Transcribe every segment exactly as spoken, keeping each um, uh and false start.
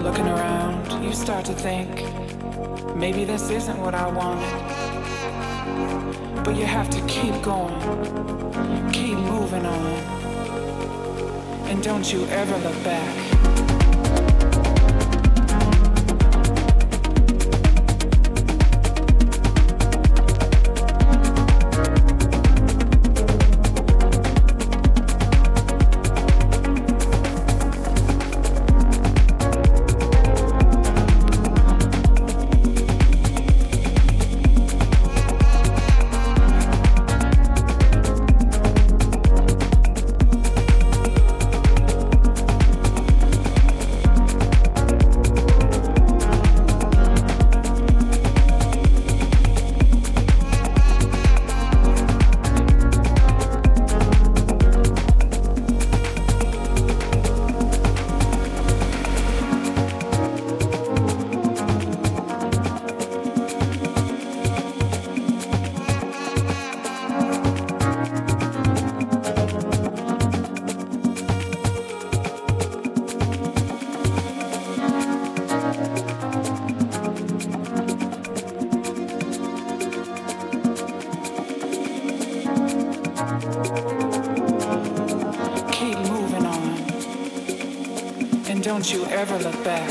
Looking around, you start to think, maybe this isn't what I wanted. But you have to keep going, keep moving on, and don't you ever look back. Don't you ever look back.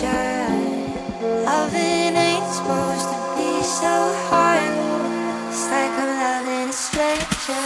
child. Loving ain't supposed to be so hard. It's like I'm loving a stranger.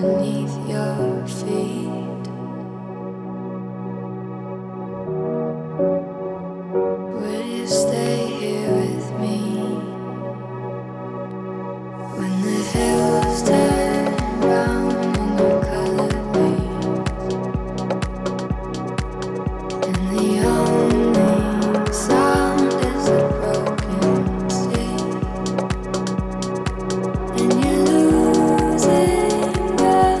beneath your feet. Will you stay here with me when the hills turn round in your colored leaves, and the only sound is the broken sea, and you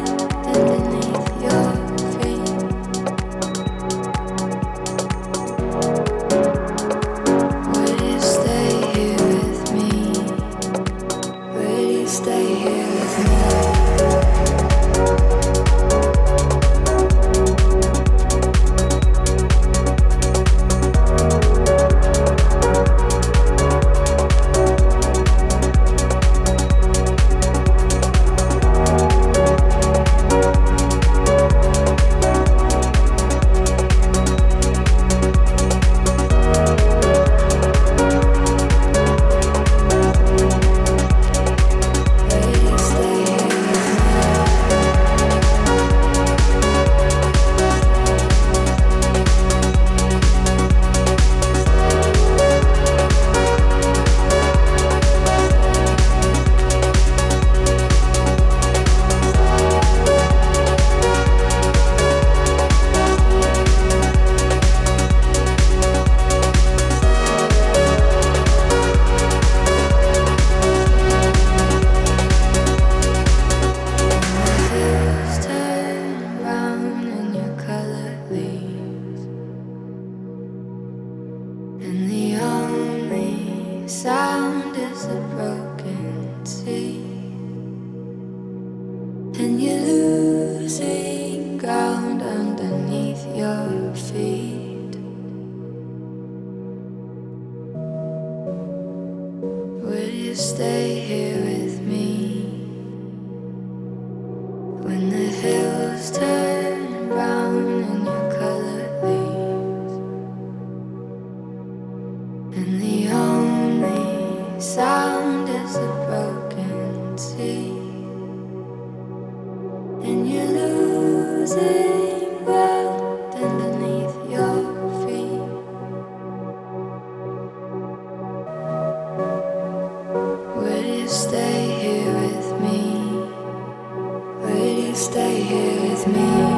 lose it underneath your feet. Will you stay here with me when the hills turn round in your colored leaves, and the only sound is the broken sea, and you lose it underneath your feet? Will you stay here with me? Will you stay here with me?